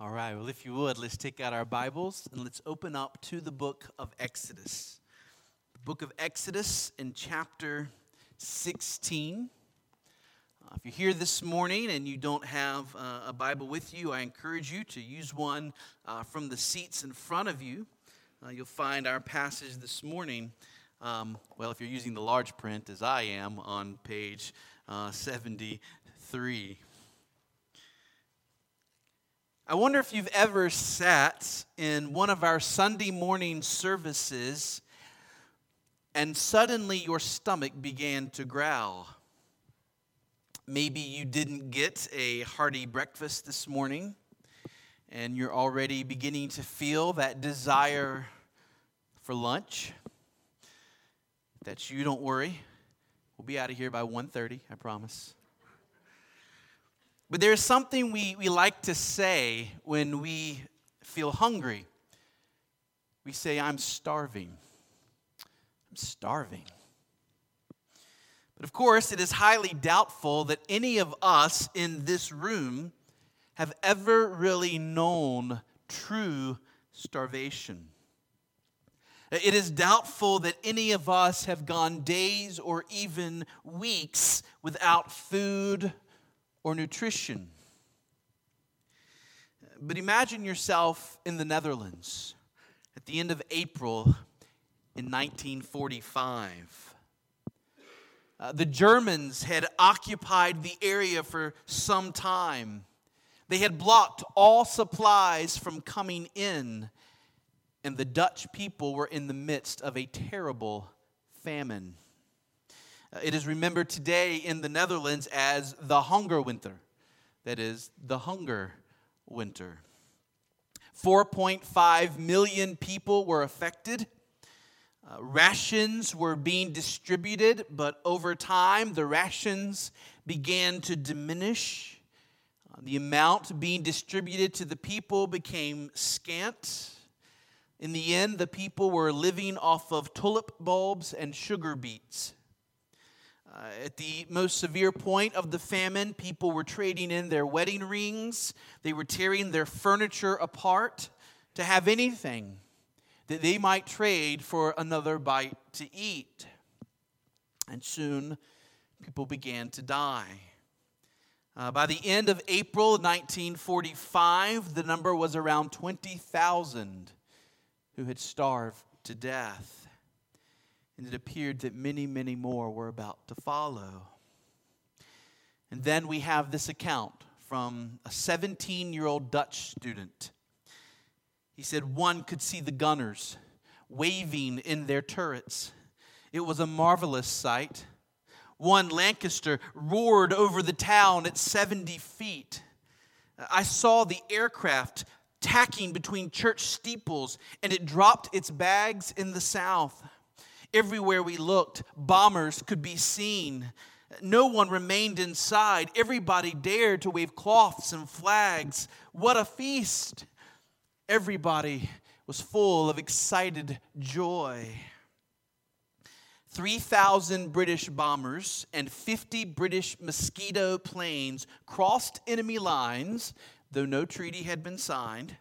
All right, well, if you would, let's take out our Bibles and let's open up to the book of Exodus. The book of Exodus in chapter 16. If you're here this morning and you don't have a Bible with you, I encourage you to use one from the seats in front of you. You'll find our passage this morning, well, if you're using the large print, as I am, on page 73. I wonder if you've ever sat in one of our Sunday morning services and suddenly your stomach began to growl. Maybe you didn't get a hearty breakfast this morning and you're already beginning to feel that desire for lunch. If that's you, don't worry. We'll be out of here by 1:30, I promise. But there's something we like to say when we feel hungry. We say, I'm starving. I'm starving. But of course, it is highly doubtful that any of us in this room have ever really known true starvation. It is doubtful that any of us have gone days or even weeks without food or nutrition. But imagine yourself in the Netherlands at the end of April in 1945. The Germans had occupied the area for some time. They had blocked all supplies from coming in, and the Dutch people were in the midst of a terrible famine. It is remembered today in the Netherlands as the Hunger Winter. That is, the Hunger Winter. 4.5 million people were affected. Rations were being distributed, but over time the rations began to diminish. The amount being distributed to the people became scant. In the end, the people were living off of tulip bulbs and sugar beets. At the most severe point of the famine, people were trading in their wedding rings. They were tearing their furniture apart to have anything that they might trade for another bite to eat. And soon, people began to die. By the end of April 1945, the number was around 20,000 who had starved to death. And it appeared that many, many more were about to follow. And then we have this account from a 17-year-old Dutch student. He said, one could see the gunners waving in their turrets. It was a marvelous sight. One Lancaster roared over the town at 70 feet. I saw the aircraft tacking between church steeples, and it dropped its bags in the south. Everywhere we looked, bombers could be seen. No one remained inside. Everybody dared to wave cloths and flags. What a feast! Everybody was full of excited joy. 3,000 British bombers and 50 British Mosquito planes crossed enemy lines, though no treaty had been signed.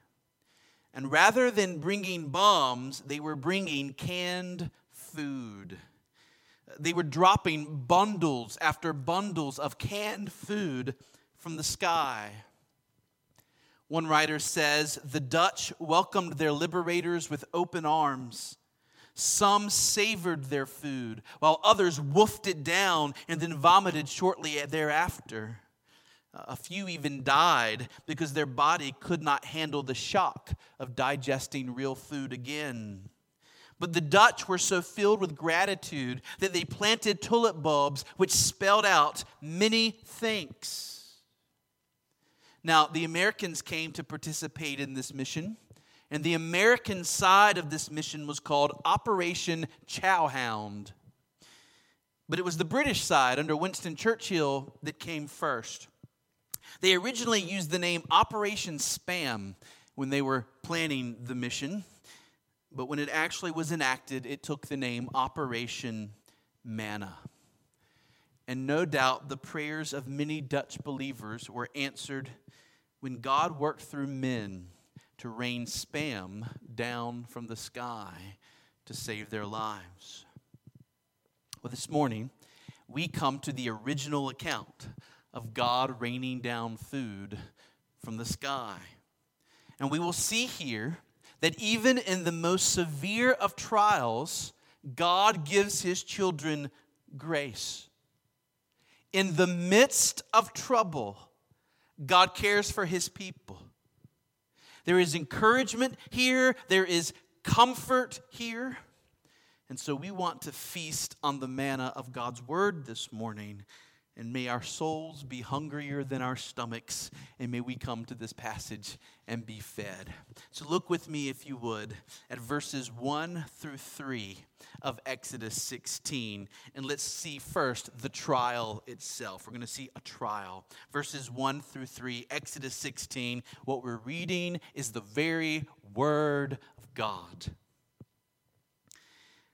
And rather than bringing bombs, they were bringing canned food. They were dropping bundles after bundles of canned food from the sky. One writer says, the Dutch welcomed their liberators with open arms. Some savored their food, while others wolfed it down and then vomited shortly thereafter. A few even died because their body could not handle the shock of digesting real food again. But the Dutch were so filled with gratitude that they planted tulip bulbs, which spelled out many thanks. Now, the Americans came to participate in this mission, and the American side of this mission was called Operation Chowhound. But it was the British side under Winston Churchill that came first. They originally used the name Operation Spam when they were planning the mission. But when it actually was enacted, it took the name Operation Manna. And no doubt the prayers of many Dutch believers were answered when God worked through men to rain spam down from the sky to save their lives. Well, this morning, we come to the original account of God raining down food from the sky. And we will see here that even in the most severe of trials, God gives his children grace. In the midst of trouble, God cares for his people. There is encouragement here. There is comfort here. And so we want to feast on the manna of God's word this morning. And may our souls be hungrier than our stomachs. And may we come to this passage and be fed. So look with me, if you would, at verses 1 through 3 of Exodus 16. And let's see first the trial itself. We're going to see a trial. Verses 1 through 3, Exodus 16. What we're reading is the very word of God.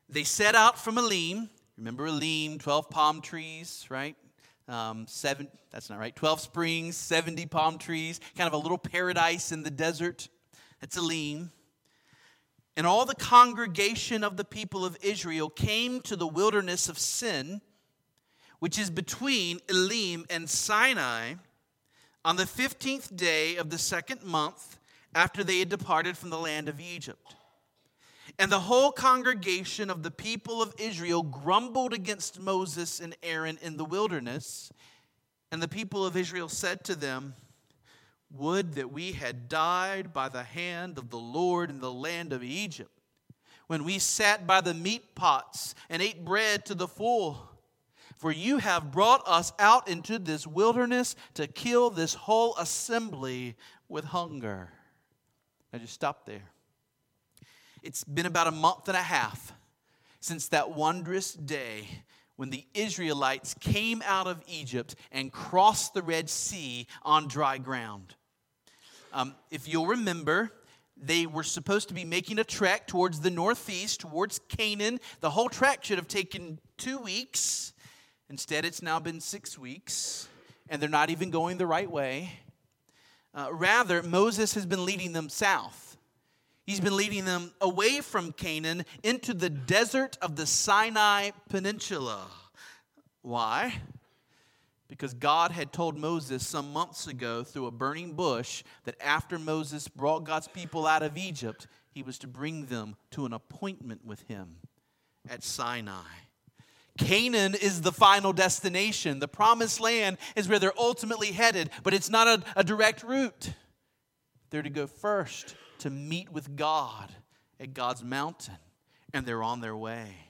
They set out from Elim. Remember Elim, 12 palm trees, right? 12 springs, 70 palm trees, kind of a little paradise in the desert. That's Elim. And all the congregation of the people of Israel came to the wilderness of Sin, which is between Elim and Sinai, on the 15th day of the second month after they had departed from the land of Egypt. And the whole congregation of the people of Israel grumbled against Moses and Aaron in the wilderness. And the people of Israel said to them, "Would that we had died by the hand of the Lord in the land of Egypt, when we sat by the meat pots and ate bread to the full. For you have brought us out into this wilderness to kill this whole assembly with hunger." I just stopped there. It's been about a month and a half since that wondrous day when the Israelites came out of Egypt and crossed the Red Sea on dry ground. If you'll remember, they were supposed to be making a trek towards the northeast, towards Canaan. The whole trek should have taken 2 weeks. Instead, it's now been 6 weeks, and they're not even going the right way. Rather, Moses has been leading them south. He's been leading them away from Canaan into the desert of the Sinai Peninsula. Why? Because God had told Moses some months ago through a burning bush that after Moses brought God's people out of Egypt, he was to bring them to an appointment with him at Sinai. Canaan is the final destination. The promised land is where they're ultimately headed, but it's not a direct route. They're to go first to meet with God at God's mountain, and they're on their way.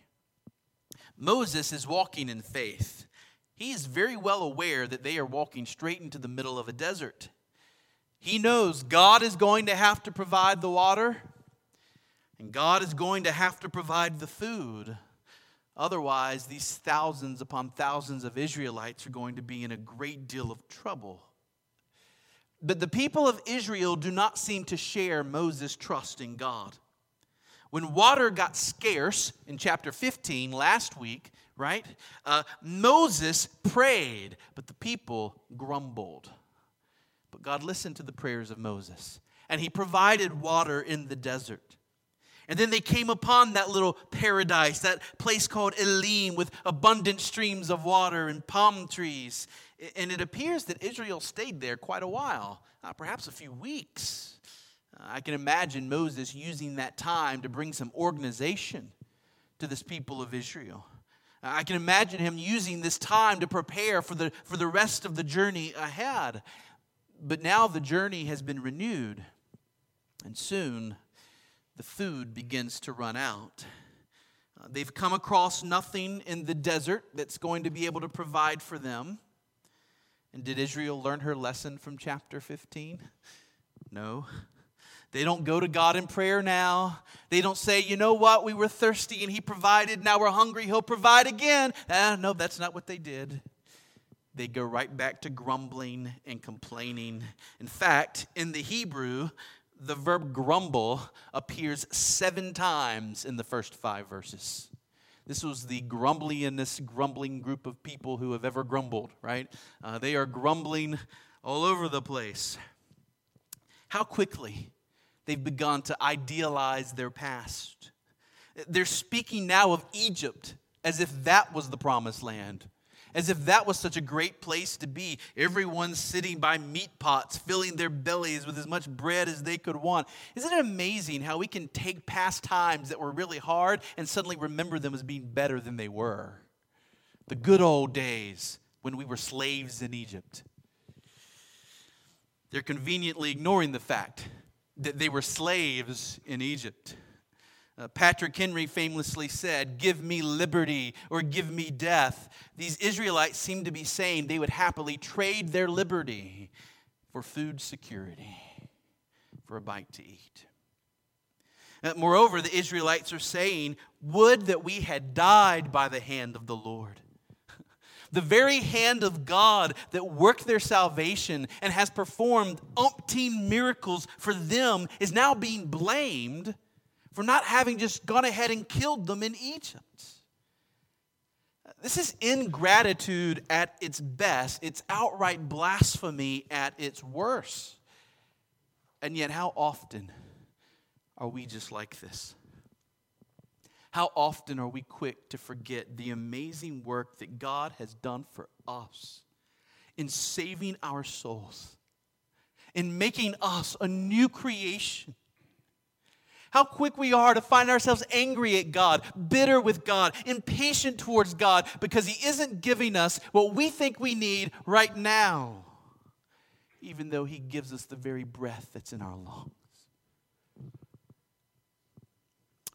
Moses is walking in faith. He is very well aware that they are walking straight into the middle of a desert. He knows God is going to have to provide the water, and God is going to have to provide the food. Otherwise, these thousands upon thousands of Israelites are going to be in a great deal of trouble. But the people of Israel do not seem to share Moses' trust in God. When water got scarce in chapter 15 last week, right? Moses prayed, but the people grumbled. But God listened to the prayers of Moses, and he provided water in the desert. And then they came upon that little paradise, that place called Elim, with abundant streams of water and palm trees. And it appears that Israel stayed there quite a while, perhaps a few weeks. I can imagine Moses using that time to bring some organization to this people of Israel. I can imagine him using this time to prepare for the rest of the journey ahead. But now the journey has been renewed, and soon the food begins to run out. They've come across nothing in the desert that's going to be able to provide for them. And did Israel learn her lesson from chapter 15? No. They don't go to God in prayer now. They don't say, "You know what, we were thirsty and he provided. Now we're hungry, he'll provide again." No, that's not what they did. They go right back to grumbling and complaining. In fact, in the Hebrew, the verb grumble appears 7 times in the first 5 verses. This was the grumblingest, grumbling group of people who have ever grumbled, right? They are grumbling all over the place. how quickly they've begun to idealize their past. They're speaking now of Egypt as if that was the promised land, as if that was such a great place to be. Everyone sitting by meat pots, filling their bellies with as much bread as they could want. Isn't it amazing how we can take past times that were really hard and suddenly remember them as being better than they were? The good old days when we were slaves in Egypt. They're conveniently ignoring the fact that they were slaves in Egypt. Patrick Henry famously said, "Give me liberty or give me death." These Israelites seem to be saying they would happily trade their liberty for food security, for a bite to eat. Moreover, the Israelites are saying, "Would that we had died by the hand of the Lord." The very hand of God that worked their salvation and has performed umpteen miracles for them is now being blamed for not having just gone ahead and killed them in Egypt. This is ingratitude at its best. It's outright blasphemy at its worst. And yet, how often are we just like this? How often are we quick to forget the amazing work that God has done for us in saving our souls, in making us a new creation? How quick we are to find ourselves angry at God, bitter with God, impatient towards God because He isn't giving us what we think we need right now, even though He gives us the very breath that's in our lungs.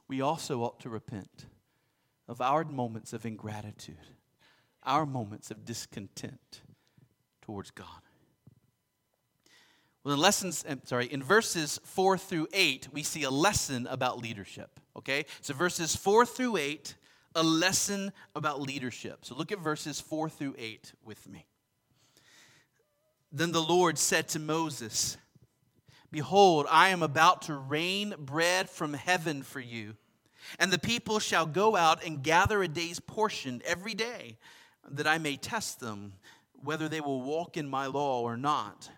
We also ought to repent of our moments of ingratitude, our moments of discontent towards God. Well, in verses 4 through 8, we see a lesson about leadership, okay? So verses 4 through 8, a lesson about leadership. So look at verses 4 through 8 with me. Then the Lord said to Moses, "Behold, I am about to rain bread from heaven for you, and the people shall go out and gather a day's portion every day, that I may test them whether they will walk in my law or not.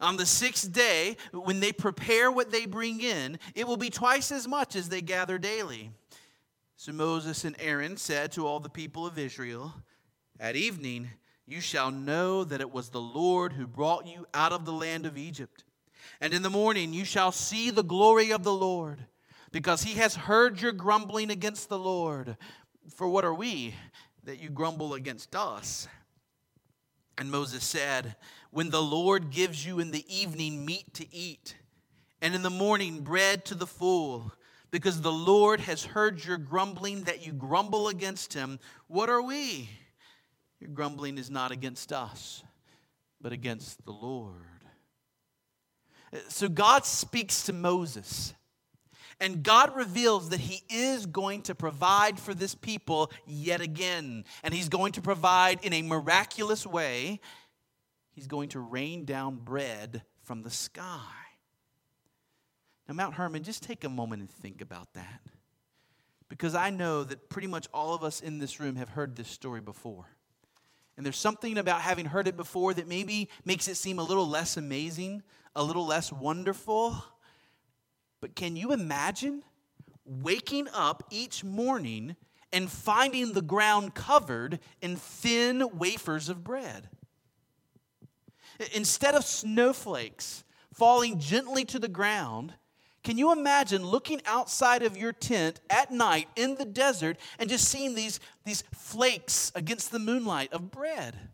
On the sixth day, when they prepare what they bring in, it will be twice as much as they gather daily." So Moses and Aaron said to all the people of Israel, "At evening you shall know that it was the Lord who brought you out of the land of Egypt. And in the morning you shall see the glory of the Lord, because He has heard your grumbling against the Lord. For what are we that you grumble against us?" And Moses said, "When the Lord gives you in the evening meat to eat, and in the morning bread to the full, because the Lord has heard your grumbling that you grumble against Him, what are we? Your grumbling is not against us, but against the Lord." So God speaks to Moses, and God reveals that He is going to provide for this people yet again, and He's going to provide in a miraculous way. He's going to rain down bread from the sky. Now, Mount Hermon, just take a moment and think about that, because I know that pretty much all of us in this room have heard this story before, and there's something about having heard it before that maybe makes it seem a little less amazing, a little less wonderful. But can you imagine waking up each morning and finding the ground covered in thin wafers of bread? Instead of snowflakes falling gently to the ground, can you imagine looking outside of your tent at night in the desert and just seeing these flakes against the moonlight of bread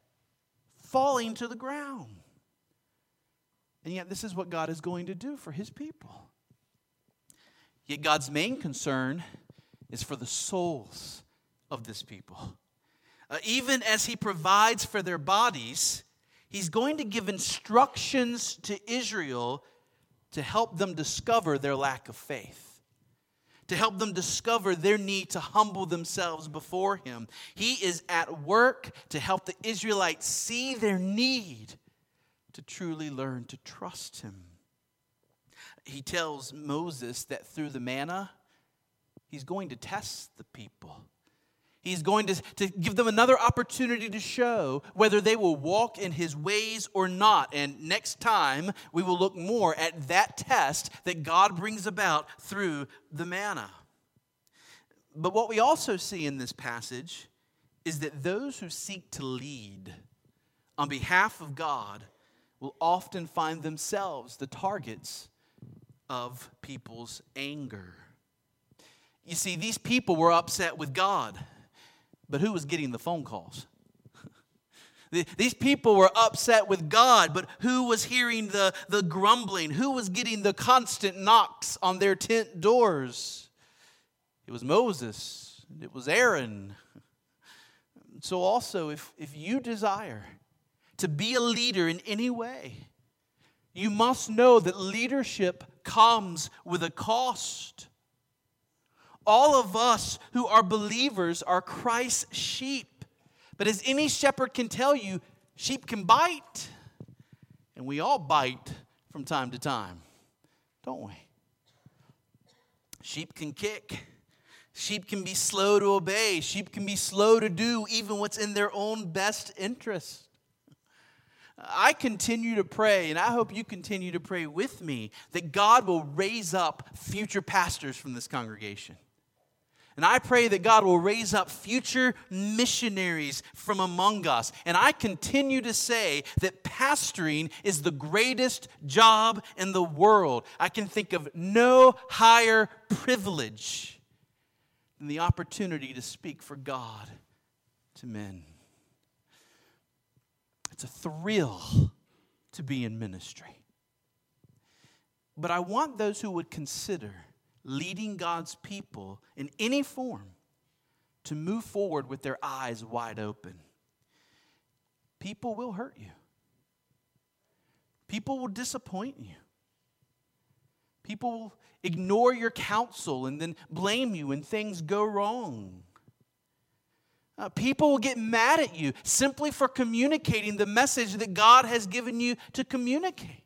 falling to the ground? And yet this is what God is going to do for His people. Yet God's main concern is for the souls of this people. Even as He provides for their bodies, He's going to give instructions to Israel to help them discover their lack of faith, to help them discover their need to humble themselves before Him. He is at work to help the Israelites see their need to truly learn to trust Him. He tells Moses that through the manna, He's going to test the people. He's going to give them another opportunity to show whether they will walk in his ways or not. And next time, we will look more at that test that God brings about through the manna. But what we also see in this passage is that those who seek to lead on behalf of God will often find themselves the targets of people's anger. You see, these people were upset with God. But who was getting the phone calls? These people were upset with God, but who was hearing the grumbling? Who was getting the constant knocks on their tent doors? It was Moses. It was Aaron. So also, if you desire to be a leader in any way, you must know that leadership comes with a cost. All of us who are believers are Christ's sheep. But as any shepherd can tell you, sheep can bite. And we all bite from time to time, don't we? Sheep can kick. Sheep can be slow to obey. Sheep can be slow to do even what's in their own best interest. I continue to pray, and I hope you continue to pray with me, that God will raise up future pastors from this congregation. And I pray that God will raise up future missionaries from among us. And I continue to say that pastoring is the greatest job in the world. I can think of no higher privilege than the opportunity to speak for God to men. It's a thrill to be in ministry. But I want those who would consider leading God's people in any form to move forward with their eyes wide open. People will hurt you. People will disappoint you. People will ignore your counsel and then blame you when things go wrong. People will get mad at you simply for communicating the message that God has given you to communicate.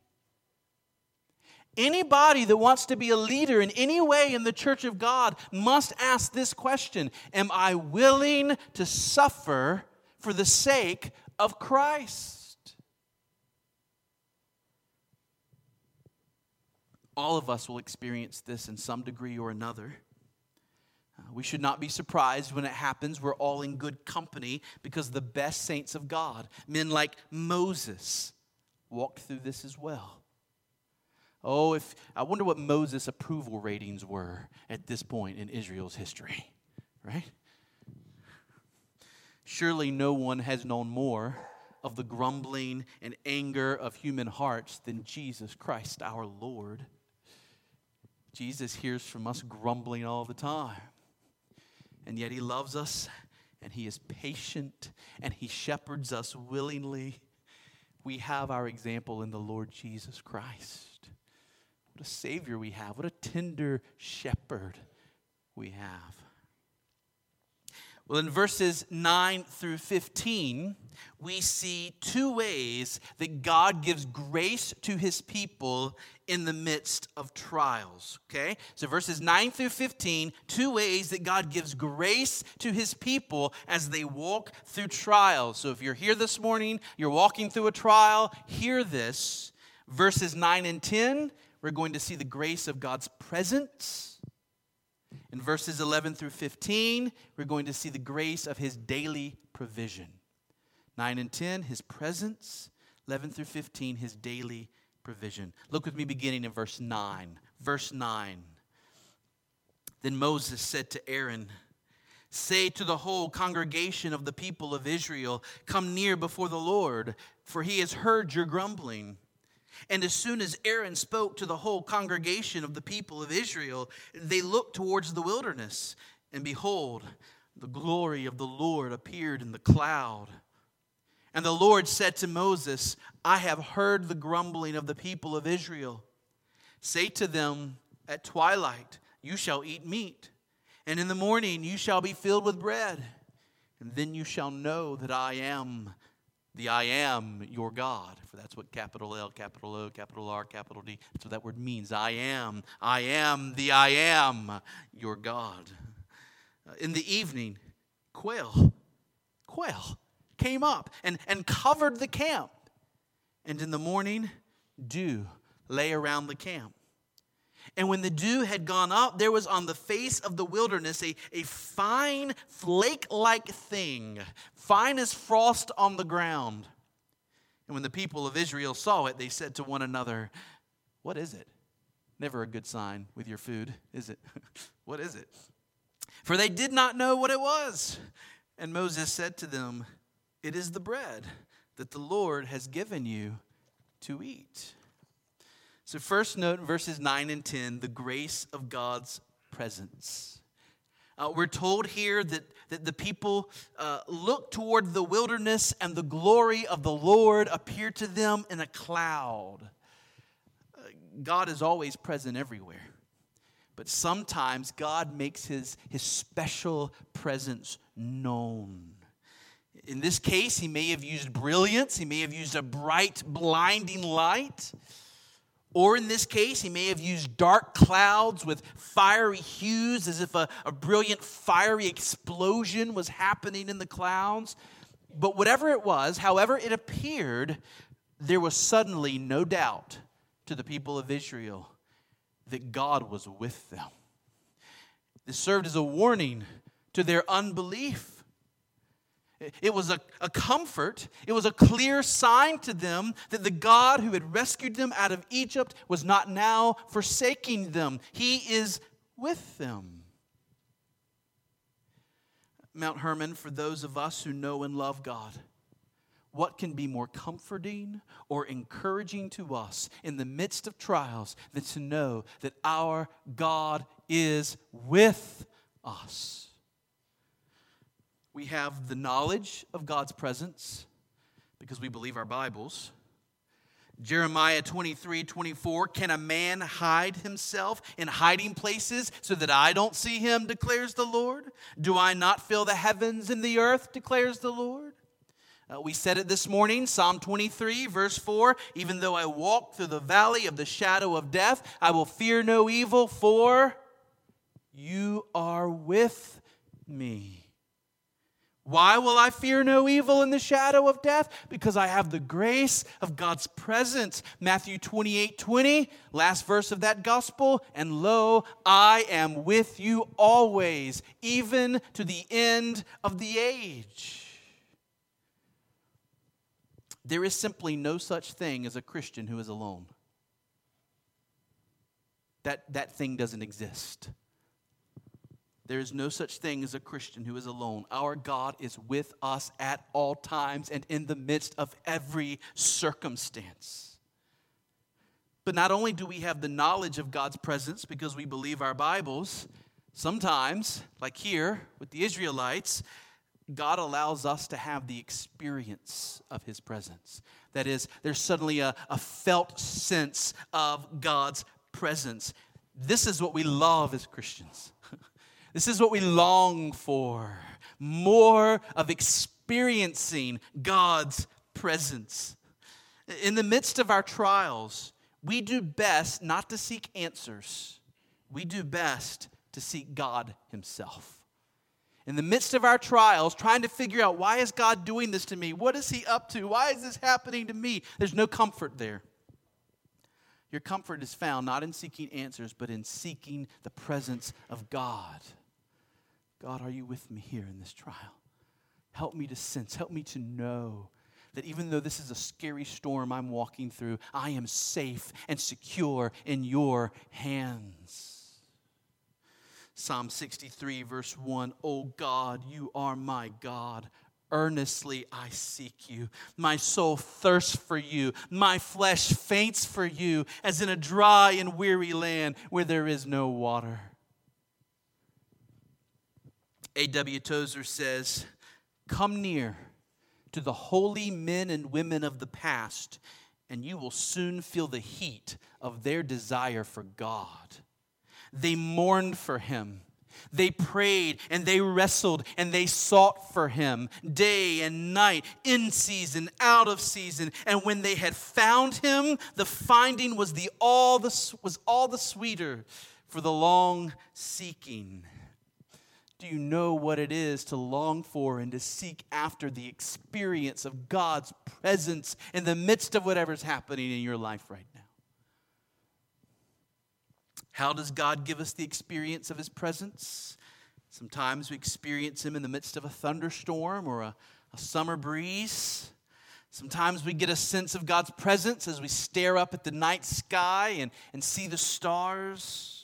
Anybody that wants to be a leader in any way in the church of God must ask this question: am I willing to suffer for the sake of Christ? All of us will experience this in some degree or another. We should not be surprised when it happens. We're all in good company because the best saints of God, men like Moses, walked through this as well. Oh, I wonder what Moses' approval ratings were at this point in Israel's history, right? Surely no one has known more of the grumbling and anger of human hearts than Jesus Christ our Lord. Jesus hears from us grumbling all the time. And yet he loves us, and he is patient, and he shepherds us willingly. We have our example in the Lord Jesus Christ. What a Savior we have. What a tender shepherd we have. Well, in verses 9 through 15, we see two ways that God gives grace to his people in the midst of trials, okay? So verses 9 through 15, two ways that God gives grace to his people as they walk through trials. So if you're here this morning, you're walking through a trial, hear this. Verses 9 and 10, we're going to see the grace of God's presence. In verses 11 through 15, we're going to see the grace of his daily provision. 9 and 10, his presence. 11 through 15, his daily provision. Look with me beginning in verse 9. Verse 9. Then Moses said to Aaron, "Say to the whole congregation of the people of Israel, 'Come near before the Lord, for he has heard your grumbling.'" And as soon as Aaron spoke to the whole congregation of the people of Israel, they looked towards the wilderness, and behold, the glory of the Lord appeared in the cloud. And the Lord said to Moses, "I have heard the grumbling of the people of Israel. Say to them, at twilight you shall eat meat, and in the morning you shall be filled with bread, and then you shall know that I am the I am your God." For that's what capital L, capital O, capital R, capital D, that's what that word means. I am the I am your God. In the evening, quail came up and covered the camp. And in the morning, dew lay around the camp. And when the dew had gone up, there was on the face of the wilderness a fine flake-like thing, fine as frost on the ground. And when the people of Israel saw it, they said to one another, "What is it?" Never a good sign with your food, is it? What is it? For they did not know what it was. And Moses said to them, "It is the bread that the Lord has given you to eat." So first note, verses 9 and 10, the grace of God's presence. We're told here that the people looked toward the wilderness and the glory of the Lord appeared to them in a cloud. God is always present everywhere. But sometimes God makes his special presence known. In this case, he may have used brilliance. He may have used a bright, blinding light. Or in this case, he may have used dark clouds with fiery hues, as if a brilliant fiery explosion was happening in the clouds. But whatever it was, however it appeared, there was suddenly no doubt to the people of Israel that God was with them. This served as a warning to their unbelief. It was a comfort. It was a clear sign to them that the God who had rescued them out of Egypt was not now forsaking them. He is with them. Mount Hermon, for those of us who know and love God, what can be more comforting or encouraging to us in the midst of trials than to know that our God is with us? We have the knowledge of God's presence because we believe our Bibles. Jeremiah 23:24, "Can a man hide himself in hiding places so that I don't see him, declares the Lord? Do I not fill the heavens and the earth, declares the Lord?" We said it this morning, Psalm 23, verse 4, "Even though I walk through the valley of the shadow of death, I will fear no evil, for you are with me." Why will I fear no evil in the shadow of death? Because I have the grace of God's presence. Matthew 28:20, last verse of that gospel, "And lo, I am with you always, even to the end of the age." There is simply no such thing as a Christian who is alone. That thing doesn't exist. There is no such thing as a Christian who is alone. Our God is with us at all times and in the midst of every circumstance. But not only do we have the knowledge of God's presence because we believe our Bibles, sometimes, like here with the Israelites, God allows us to have the experience of his presence. That is, there's suddenly a felt sense of God's presence. This is what we love as Christians. This is what we long for, more of experiencing God's presence. In the midst of our trials, we do best not to seek answers. We do best to seek God himself. In the midst of our trials, trying to figure out, why is God doing this to me? What is he up to? Why is this happening to me? There's no comfort there. Your comfort is found not in seeking answers, but in seeking the presence of God. God, are you with me here in this trial? Help me to sense, help me to know that even though this is a scary storm I'm walking through, I am safe and secure in your hands. Psalm 63, verse 1, "O God, you are my God. Earnestly I seek you. My soul thirsts for you. My flesh faints for you, as in a dry and weary land where there is no water." A.W. Tozer says, "Come near to the holy men and women of the past, and you will soon feel the heat of their desire for God. They mourned for him. They prayed and they wrestled and they sought for him day and night, in season, out of season. And when they had found him, the finding was all the sweeter for the long seeking." do you know what it is to long for and to seek after the experience of God's presence in the midst of whatever's happening in your life right now? How does God give us the experience of his presence? Sometimes we experience him in the midst of a thunderstorm or a summer breeze. Sometimes we get a sense of God's presence as we stare up at the night sky and see the stars.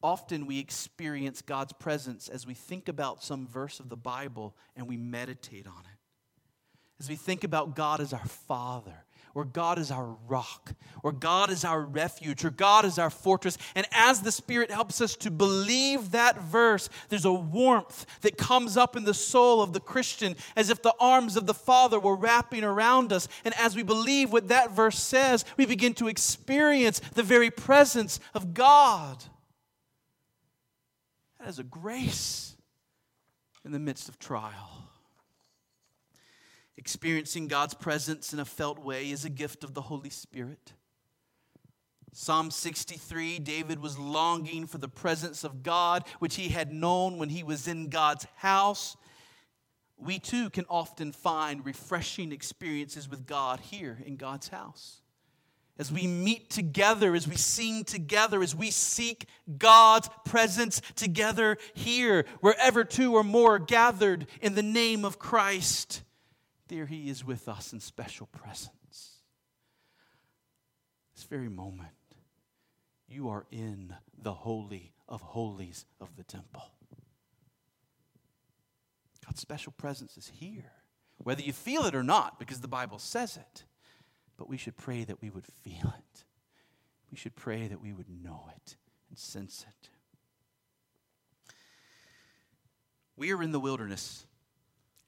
Often we experience God's presence as we think about some verse of the Bible and we meditate on it. As we think about God as our Father, or God is our rock, or God is our refuge, or God is our fortress. And as the Spirit helps us to believe that verse, there's a warmth that comes up in the soul of the Christian as if the arms of the Father were wrapping around us. And as we believe what that verse says, we begin to experience the very presence of God. That is a grace in the midst of trial. Experiencing God's presence in a felt way is a gift of the Holy Spirit. Psalm 63, David was longing for the presence of God, which he had known when he was in God's house. We too can often find refreshing experiences with God here in God's house. As we meet together, as we sing together, as we seek God's presence together here, wherever two or more are gathered in the name of Christ, there he is with us in special presence. This very moment, you are in the Holy of Holies of the temple. God's special presence is here, whether you feel it or not, because the Bible says it. But we should pray that we would feel it. We should pray that we would know it and sense it. We are in the wilderness.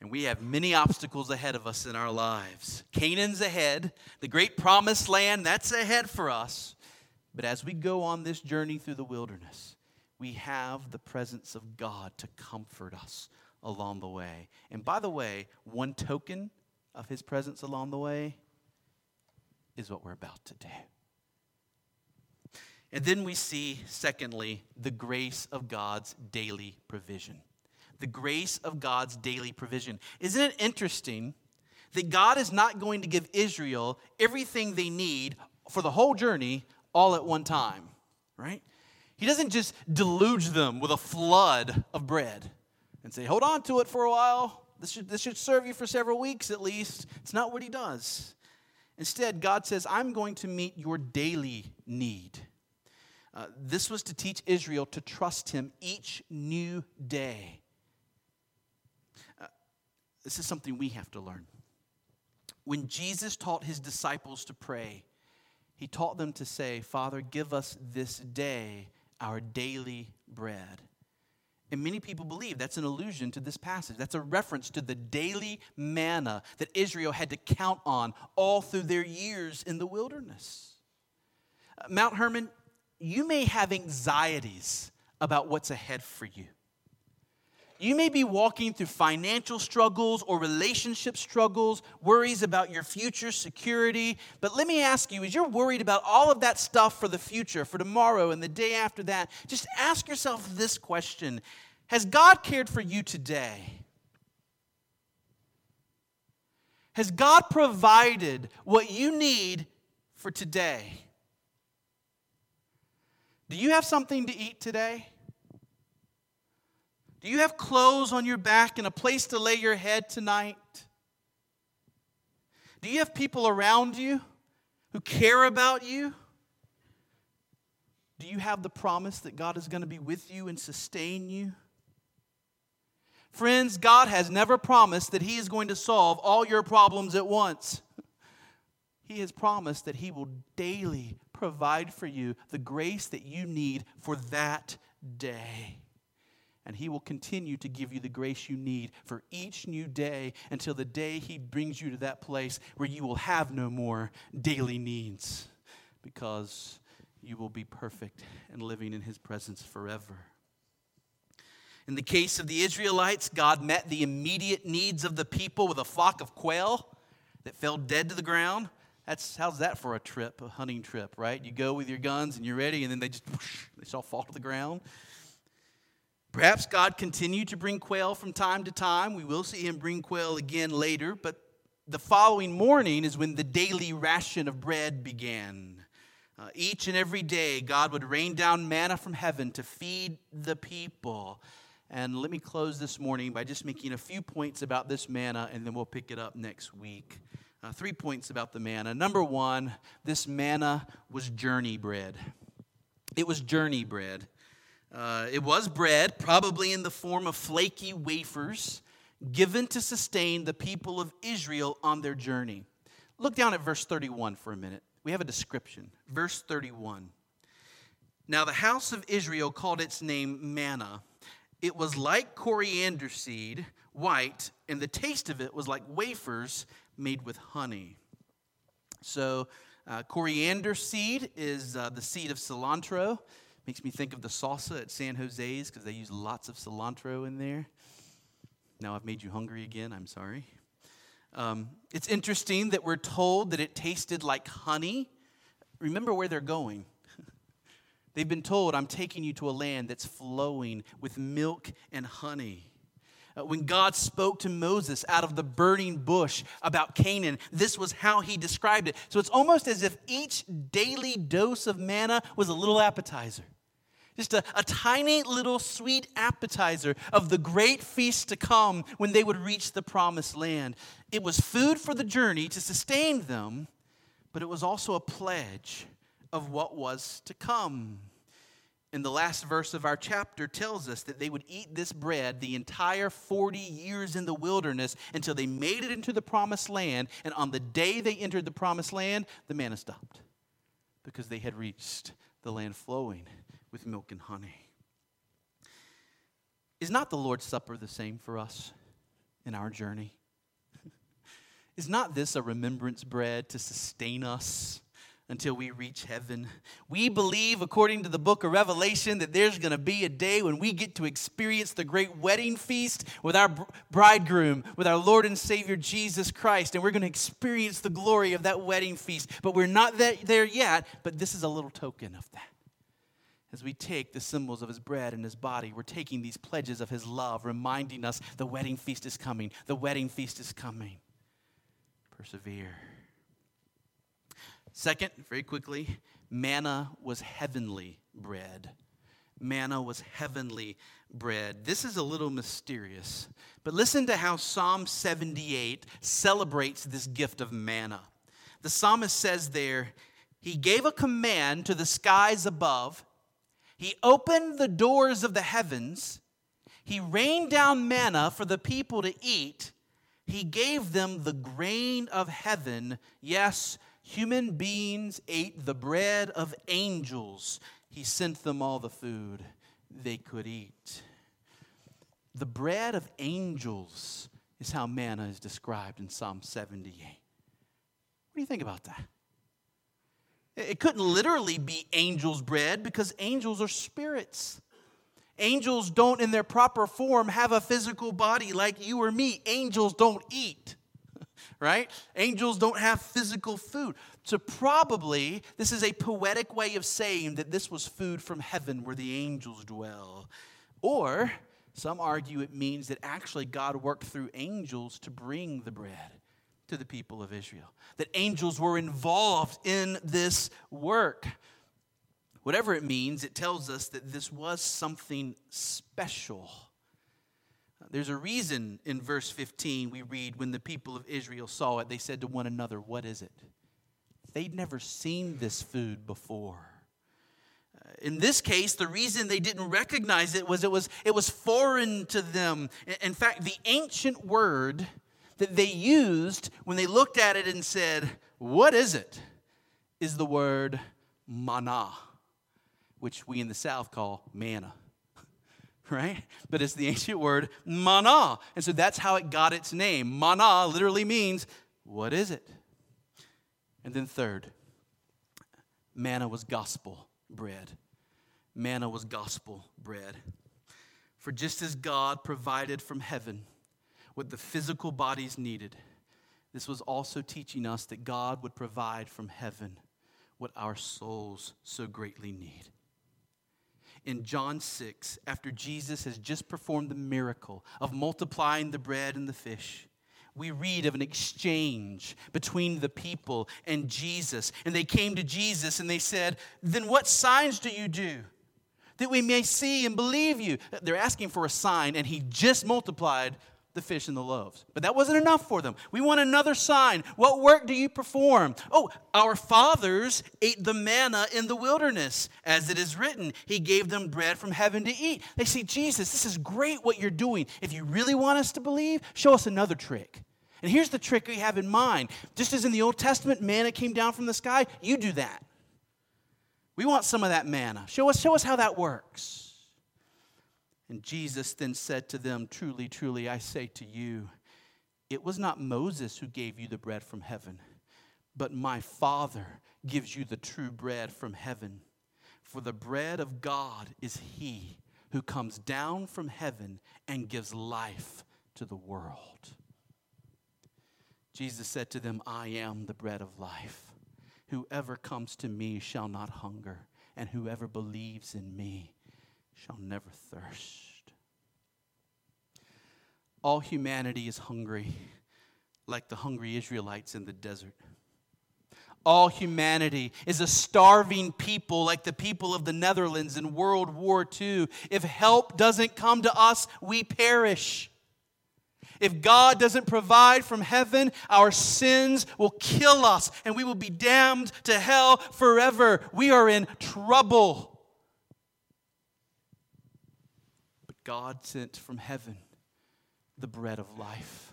And we have many obstacles ahead of us in our lives. Canaan's ahead. The great promised land, that's ahead for us. But as we go on this journey through the wilderness, we have the presence of God to comfort us along the way. And by the way, one token of his presence along the way is what we're about to do. And then we see, secondly, the grace of God's daily provision. The grace of God's daily provision. Isn't it interesting that God is not going to give Israel everything they need for the whole journey all at one time, right? He doesn't just deluge them with a flood of bread and say, hold on to it for a while. This should serve you for several weeks at least. It's not what he does. Instead, God says, I'm going to meet your daily need. This was to teach Israel to trust him each new day. This is something we have to learn. When Jesus taught his disciples to pray, he taught them to say, Father, give us this day our daily bread. And many people believe that's an allusion to this passage. That's a reference to the daily manna that Israel had to count on all through their years in the wilderness. Mount Hermon, you may have anxieties about what's ahead for you. You may be walking through financial struggles or relationship struggles, worries about your future security. But let me ask you, as you're worried about all of that stuff for the future, for tomorrow and the day after that, just ask yourself this question. Has God cared for you today? Has God provided what you need for today? Do you have something to eat today? Do you have clothes on your back and a place to lay your head tonight? Do you have people around you who care about you? Do you have the promise that God is going to be with you and sustain you? Friends, God has never promised that he is going to solve all your problems at once. He has promised that he will daily provide for you the grace that you need for that day. And he will continue to give you the grace you need for each new day until the day he brings you to that place where you will have no more daily needs because you will be perfect and living in his presence forever. In the case of the Israelites, God met the immediate needs of the people with a flock of quail that fell dead to the ground. How's that for a hunting trip, right? You go with your guns and you're ready, and then they just all fall to the ground. Perhaps God continued to bring quail from time to time. We will see him bring quail again later, but the following morning is when the daily ration of bread began. Each and every day, God would rain down manna from heaven to feed the people. And let me close this morning by just making a few points about this manna, and then we'll pick it up next week. 3 points about the manna. Number one, this manna was journey bread. It was journey bread. It was bread, probably in the form of flaky wafers, given to sustain the people of Israel on their journey. Look down at verse 31 for a minute. We have a description. Verse 31. Now the house of Israel called its name manna. It was like coriander seed, white, and the taste of it was like wafers made with honey. So coriander seed is the seed of cilantro. Makes me think of the salsa at San Jose's because they use lots of cilantro in there. Now I've made you hungry again. I'm sorry. It's interesting that we're told that it tasted like honey. Remember where they're going. They've been told, I'm taking you to a land that's flowing with milk and honey. When God spoke to Moses out of the burning bush about Canaan, this was how he described it. So it's almost as if each daily dose of manna was a little appetizer. Just a tiny little sweet appetizer of the great feast to come when they would reach the promised land. It was food for the journey to sustain them, but it was also a pledge of what was to come. And the last verse of our chapter tells us that they would eat this bread the entire 40 years in the wilderness until they made it into the promised land. And on the day they entered the promised land, the manna stopped because they had reached the land flowing with milk and honey. Is not the Lord's Supper the same for us in our journey? Is not this a remembrance bread to sustain us until we reach heaven? We believe, according to the book of Revelation, that there's going to be a day when we get to experience the great wedding feast with our bridegroom, with our Lord and Savior Jesus Christ, and we're going to experience the glory of that wedding feast. But we're not there yet, but this is a little token of that. As we take the symbols of his bread and his body, we're taking these pledges of his love, reminding us the wedding feast is coming. The wedding feast is coming. Persevere. Second, very quickly, manna was heavenly bread. Manna was heavenly bread. This is a little mysterious, but listen to how Psalm 78 celebrates this gift of manna. The psalmist says there, he gave a command to the skies above. He opened the doors of the heavens. He rained down manna for the people to eat. He gave them the grain of heaven. Yes, human beings ate the bread of angels. He sent them all the food they could eat. The bread of angels is how manna is described in Psalm 78. What do you think about that? It couldn't literally be angels' bread because angels are spirits. Angels don't, in their proper form, have a physical body like you or me. Angels don't eat, right? Angels don't have physical food. So probably this is a poetic way of saying that this was food from heaven where the angels dwell. Or some argue it means that actually God worked through angels to bring the bread to the people of Israel, that angels were involved in this work. Whatever it means, it tells us that this was something special. There's a reason in verse 15 we read, when the people of Israel saw it, they said to one another, what is it? They'd never seen this food before. In this case, the reason they didn't recognize it was it was foreign to them. In fact, the ancient word that they used when they looked at it and said, what is it? Is the word manna, which we in the South call manna, right? But it's the ancient word manna. And so that's how it got its name. Manna literally means, what is it? And then third, manna was gospel bread. Manna was gospel bread. For just as God provided from heaven what the physical bodies needed, this was also teaching us that God would provide from heaven what our souls so greatly need. in John 6, after Jesus has just performed the miracle of multiplying the bread and the fish, we read of an exchange between the people and Jesus. And they came to Jesus and they said, "Then what signs do you do that we may see and believe you?" They're asking for a sign, and he just multiplied the fish and the loaves. But that wasn't enough for them. "We want another sign. What work do you perform?" "Oh, our fathers ate the manna in the wilderness. As it is written, he gave them bread from heaven to eat." They see, "Jesus, this is great what you're doing. If you really want us to believe, show us another trick." And here's the trick we have in mind. Just as in the Old Testament, manna came down from the sky, you do that. We want some of that manna. Show us how that works. And Jesus then said to them, "Truly, truly, I say to you, it was not Moses who gave you the bread from heaven, but my Father gives you the true bread from heaven. For the bread of God is he who comes down from heaven and gives life to the world." Jesus said to them, "I am the bread of life. Whoever comes to me shall not hunger, and whoever believes in me shall never thirst." All humanity is hungry, like the hungry Israelites in the desert. All humanity is a starving people, like the people of the Netherlands in World War II. If help doesn't come to us, we perish. If God doesn't provide from heaven, our sins will kill us, and we will be damned to hell forever. We are in trouble. God sent from heaven the bread of life.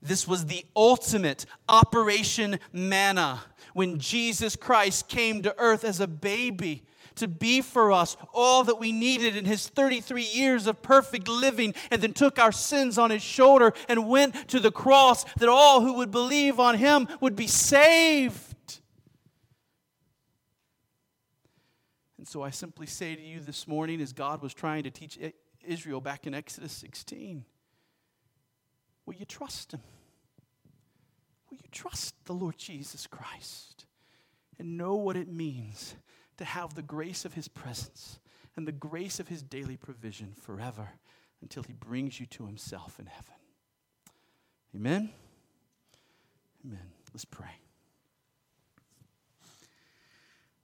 This was the ultimate Operation Manna, when Jesus Christ came to earth as a baby to be for us all that we needed in his 33 years of perfect living, and then took our sins on his shoulder and went to the cross, that all who would believe on him would be saved. So I simply say to you this morning, as God was trying to teach Israel back in Exodus 16, will you trust him? Will you trust the Lord Jesus Christ and know what it means to have the grace of his presence and the grace of his daily provision forever until he brings you to himself in heaven? Amen? Amen. Let's pray.